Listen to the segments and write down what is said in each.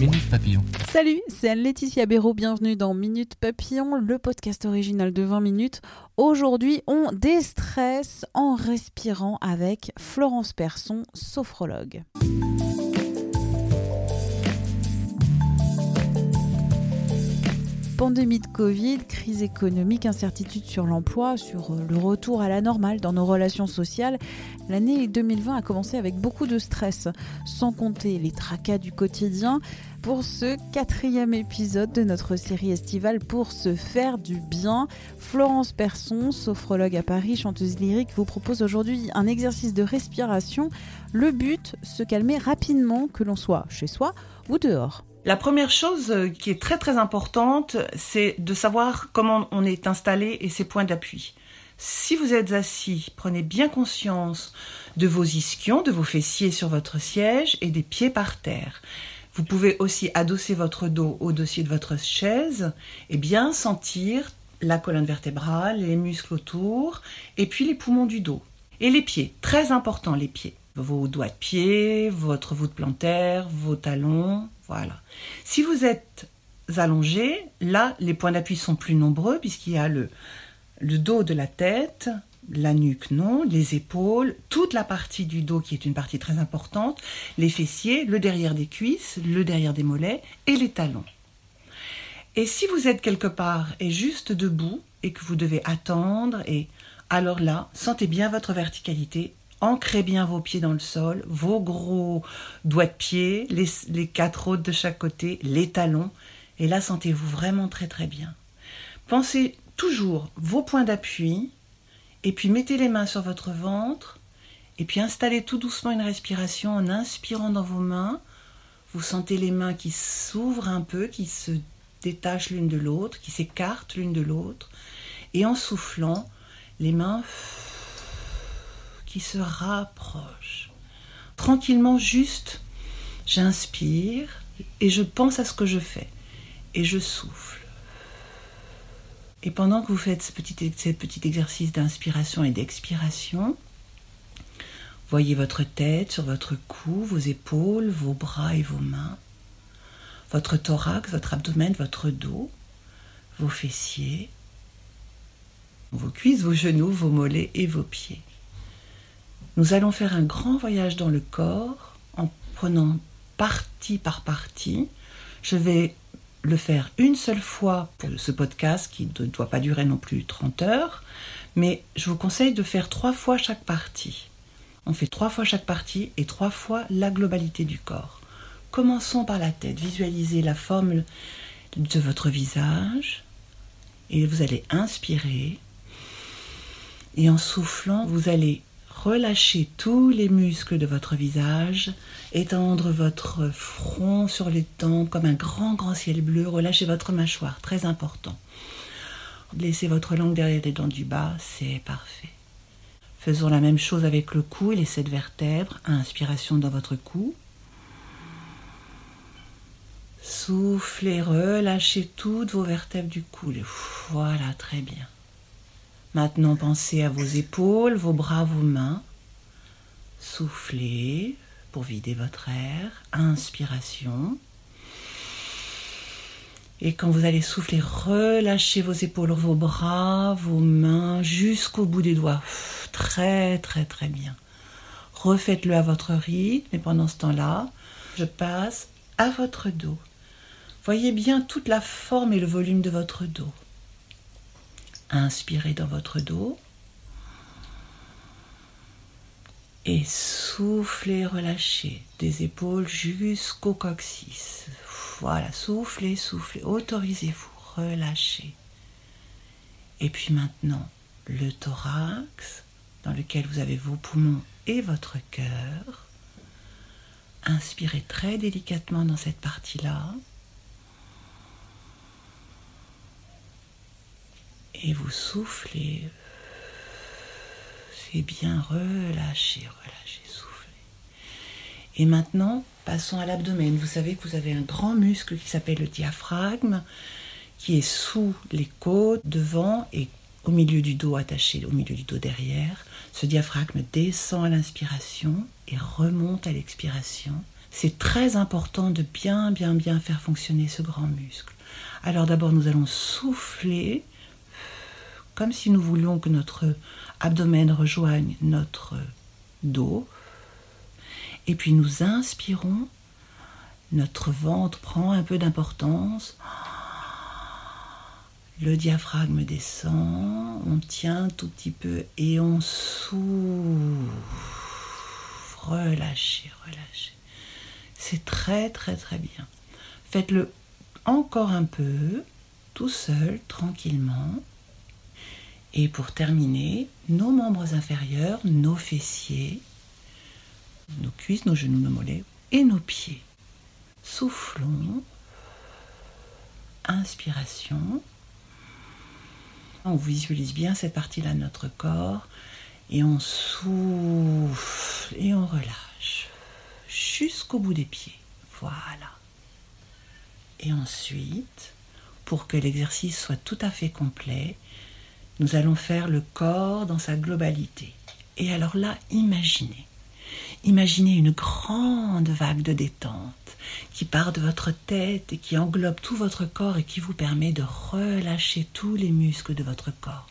Minute Papillon. Salut, c'est Laetitia Béraud, bienvenue dans Minute Papillon, le podcast original de 20 minutes. Aujourd'hui, on déstresse en respirant avec Florence Persson, sophrologue. Pandémie de Covid, crise économique, incertitude sur l'emploi, sur le retour à la normale dans nos relations sociales. L'année 2020 a commencé avec beaucoup de stress, sans compter les tracas du quotidien. Pour ce 4e épisode de notre série estivale Pour se faire du bien, Florence Persson, sophrologue à Paris, chanteuse lyrique, vous propose aujourd'hui un exercice de respiration. Le but, se calmer rapidement, que l'on soit chez soi ou dehors. La première chose qui est très très importante, c'est de savoir comment on est installé et ses points d'appui. Si vous êtes assis, prenez bien conscience de vos ischions, de vos fessiers sur votre siège et des pieds par terre. Vous pouvez aussi adosser votre dos au dossier de votre chaise et bien sentir la colonne vertébrale, les muscles autour et puis les poumons du dos. Et les pieds, très important les pieds. Vos doigts de pied, votre voûte plantaire, vos talons, voilà. Si vous êtes allongé, là, les points d'appui sont plus nombreux puisqu'il y a le dos de la tête, la nuque non, les épaules, toute la partie du dos qui est une partie très importante, les fessiers, le derrière des cuisses, le derrière des mollets et les talons. Et si vous êtes quelque part et juste debout et que vous devez attendre, et alors là, sentez bien votre verticalité. Ancrez bien vos pieds dans le sol, vos gros doigts de pied, les 4 autres de chaque côté, les talons. Et là, sentez-vous vraiment très très bien. Pensez toujours vos points d'appui, et puis mettez les mains sur votre ventre, et puis installez tout doucement une respiration en inspirant dans vos mains. Vous sentez les mains qui s'ouvrent un peu, qui se détachent l'une de l'autre, qui s'écartent l'une de l'autre. Et en soufflant, les mains qui se rapproche. Tranquillement, juste, j'inspire et je pense à ce que je fais. Et je souffle. Et pendant que vous faites ce petit exercice d'inspiration et d'expiration, voyez votre tête sur votre cou, vos épaules, vos bras et vos mains, votre thorax, votre abdomen, votre dos, vos fessiers, vos cuisses, vos genoux, vos mollets et vos pieds. Nous allons faire un grand voyage dans le corps en prenant partie par partie. Je vais le faire une seule fois pour ce podcast qui ne doit pas durer non plus 30 heures, mais je vous conseille de faire 3 fois chaque partie. On fait 3 fois chaque partie et 3 fois la globalité du corps. Commençons par la tête. Visualisez la forme de votre visage et vous allez inspirer. Et en soufflant, vous allez relâchez tous les muscles de votre visage, étendre votre front sur les tempes comme un grand ciel bleu, relâchez votre mâchoire, très important. Laissez votre langue derrière les dents du bas, c'est parfait. Faisons la même chose avec le cou et les 7 vertèbres, inspiration dans votre cou. Soufflez, relâchez toutes vos vertèbres du cou, voilà, très bien. Maintenant, pensez à vos épaules, vos bras, vos mains. Soufflez pour vider votre air. Inspiration. Et quand vous allez souffler, relâchez vos épaules, vos bras, vos mains, jusqu'au bout des doigts. Très bien. Refaites-le à votre rythme. Et pendant ce temps-là, je passe à votre dos. Voyez bien toute la forme et le volume de votre dos. Inspirez dans votre dos et soufflez, relâchez des épaules jusqu'au coccyx. Voilà, soufflez, autorisez-vous, relâchez. Et puis maintenant, le thorax dans lequel vous avez vos poumons et votre cœur. inspirez très délicatement dans cette partie-là. Et vous soufflez. C'est bien, relâchez, soufflez. Et maintenant, passons à l'abdomen. Vous savez que vous avez un grand muscle qui s'appelle le diaphragme, qui est sous les côtes, devant et au milieu du dos, attaché au milieu du dos derrière. Ce diaphragme descend à l'inspiration et remonte à l'expiration. C'est très important de bien faire fonctionner ce grand muscle. Alors d'abord, nous allons souffler, comme si nous voulions que notre abdomen rejoigne notre dos. Et puis nous inspirons, notre ventre prend un peu d'importance. Le diaphragme descend, on tient tout petit peu et on souffle. Relâchez. C'est très bien. Faites-le encore un peu, tout seul, tranquillement. Et pour terminer, nos membres inférieurs, nos fessiers, nos cuisses, nos genoux, nos mollets et nos pieds. Soufflons. Inspiration. On visualise bien cette partie-là de notre corps et on souffle et on relâche jusqu'au bout des pieds. Voilà. Et ensuite, pour que l'exercice soit tout à fait complet, nous allons faire le corps dans sa globalité. Et alors là, imaginez une grande vague de détente qui part de votre tête et qui englobe tout votre corps et qui vous permet de relâcher tous les muscles de votre corps.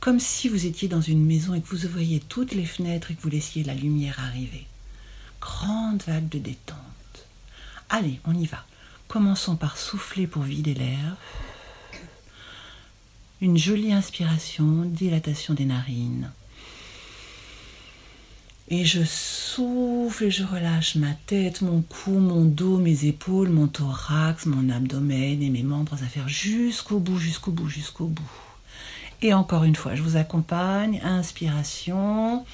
Comme si vous étiez dans une maison et que vous ouvriez toutes les fenêtres et que vous laissiez la lumière arriver. Grande vague de détente. Allez, on y va. Commençons par souffler pour vider l'air. Une jolie inspiration, dilatation des narines. Et je souffle et je relâche ma tête, mon cou, mon dos, mes épaules, mon thorax, mon abdomen et mes membres à faire jusqu'au bout. Et encore une fois, je vous accompagne. Inspiration.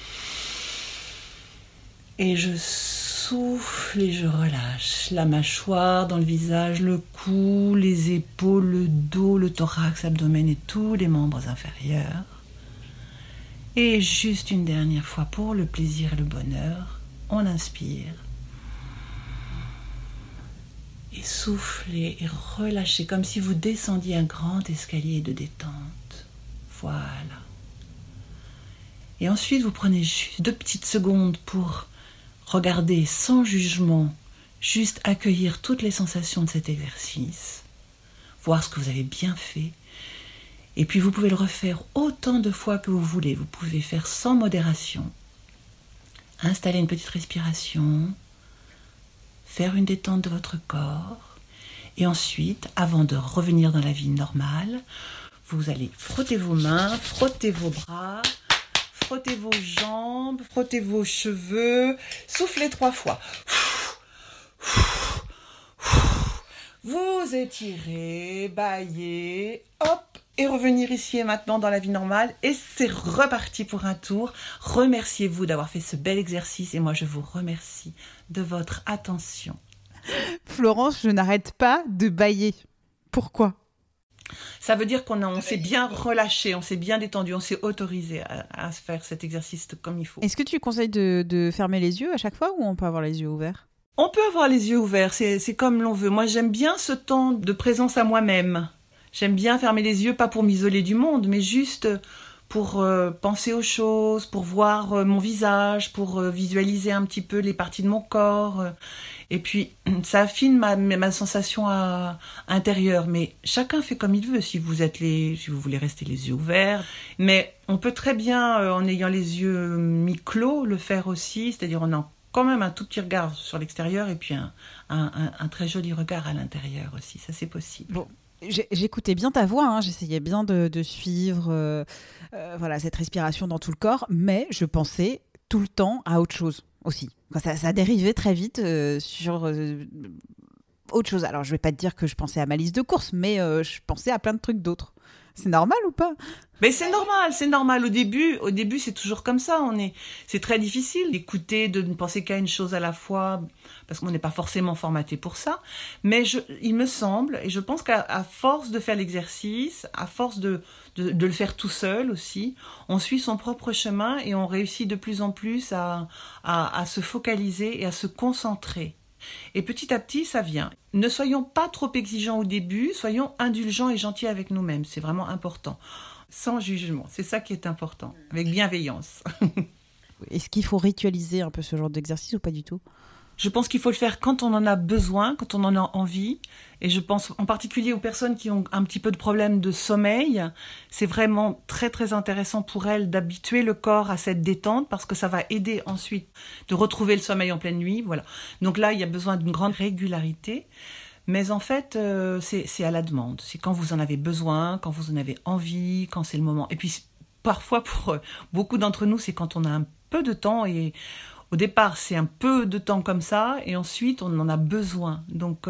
Et je souffle et je relâche la mâchoire dans le visage, le cou, les épaules, le dos, le thorax, l'abdomen et tous les membres inférieurs. Et juste une dernière fois pour le plaisir et le bonheur, on inspire. Et soufflez et relâchez comme si vous descendiez un grand escalier de détente. Voilà. Et ensuite, vous prenez juste 2 petites secondes pour regarder sans jugement, juste accueillir toutes les sensations de cet exercice, voir ce que vous avez bien fait. Et puis vous pouvez le refaire autant de fois que vous voulez. Vous pouvez faire sans modération. Installer une petite respiration. Faire une détente de votre corps. Et ensuite, avant de revenir dans la vie normale, vous allez frotter vos mains, frotter vos bras, frotter vos jambes, frotter vos cheveux. Soufflez 3 fois. Vous étirez, baillez, hop. Et revenir ici et maintenant dans la vie normale. Et c'est reparti pour un tour. Remerciez-vous d'avoir fait ce bel exercice. Et moi, je vous remercie de votre attention. Florence, je n'arrête pas de bâiller. Pourquoi ? Ça veut dire qu'on s'est bien relâché, on s'est bien détendu, on s'est autorisé à faire cet exercice comme il faut. Est-ce que tu conseilles de fermer les yeux à chaque fois ou on peut avoir les yeux ouverts ? On peut avoir les yeux ouverts, c'est comme l'on veut. Moi, j'aime bien ce temps de présence à moi-même. J'aime bien fermer les yeux, pas pour m'isoler du monde, mais juste pour penser aux choses, pour voir mon visage, pour visualiser un petit peu les parties de mon corps. Et puis, ça affine ma sensation intérieure. Mais chacun fait comme il veut, si vous voulez rester les yeux ouverts. Mais on peut très bien, en ayant les yeux mi-clos, le faire aussi. C'est-à-dire, on a quand même un tout petit regard sur l'extérieur et puis un très joli regard à l'intérieur aussi. Ça, c'est possible. Bon. J'écoutais bien ta voix, hein. J'essayais bien de suivre cette respiration dans tout le corps, mais je pensais tout le temps à autre chose aussi. Ça dérivait très vite sur autre chose. Alors, je ne vais pas te dire que je pensais à ma liste de courses, mais je pensais à plein de trucs d'autres. C'est normal ou pas ? Mais c'est normal, c'est normal. Au début, c'est toujours comme ça. C'est très difficile d'écouter, de ne penser qu'à une chose à la fois, parce qu'on n'est pas forcément formaté pour ça. Mais il me semble, et je pense qu'à force de faire l'exercice, à force de le faire tout seul aussi, on suit son propre chemin et on réussit de plus en plus à se focaliser et à se concentrer. Et petit à petit, ça vient. Ne soyons pas trop exigeants au début, soyons indulgents et gentils avec nous-mêmes. C'est vraiment important. Sans jugement, c'est ça qui est important. Avec bienveillance. Est-ce qu'il faut ritualiser un peu ce genre d'exercice ou pas du tout ? Je pense qu'il faut le faire quand on en a besoin, quand on en a envie. Et je pense en particulier aux personnes qui ont un petit peu de problème de sommeil. C'est vraiment très, très intéressant pour elles d'habituer le corps à cette détente parce que ça va aider ensuite de retrouver le sommeil en pleine nuit. Voilà. Donc là, il y a besoin d'une grande régularité. Mais en fait, c'est à la demande. C'est quand vous en avez besoin, quand vous en avez envie, quand c'est le moment. Et puis parfois, pour beaucoup d'entre nous, c'est quand on a un peu de temps et... Au départ, c'est un peu de temps comme ça, et ensuite, on en a besoin. Donc,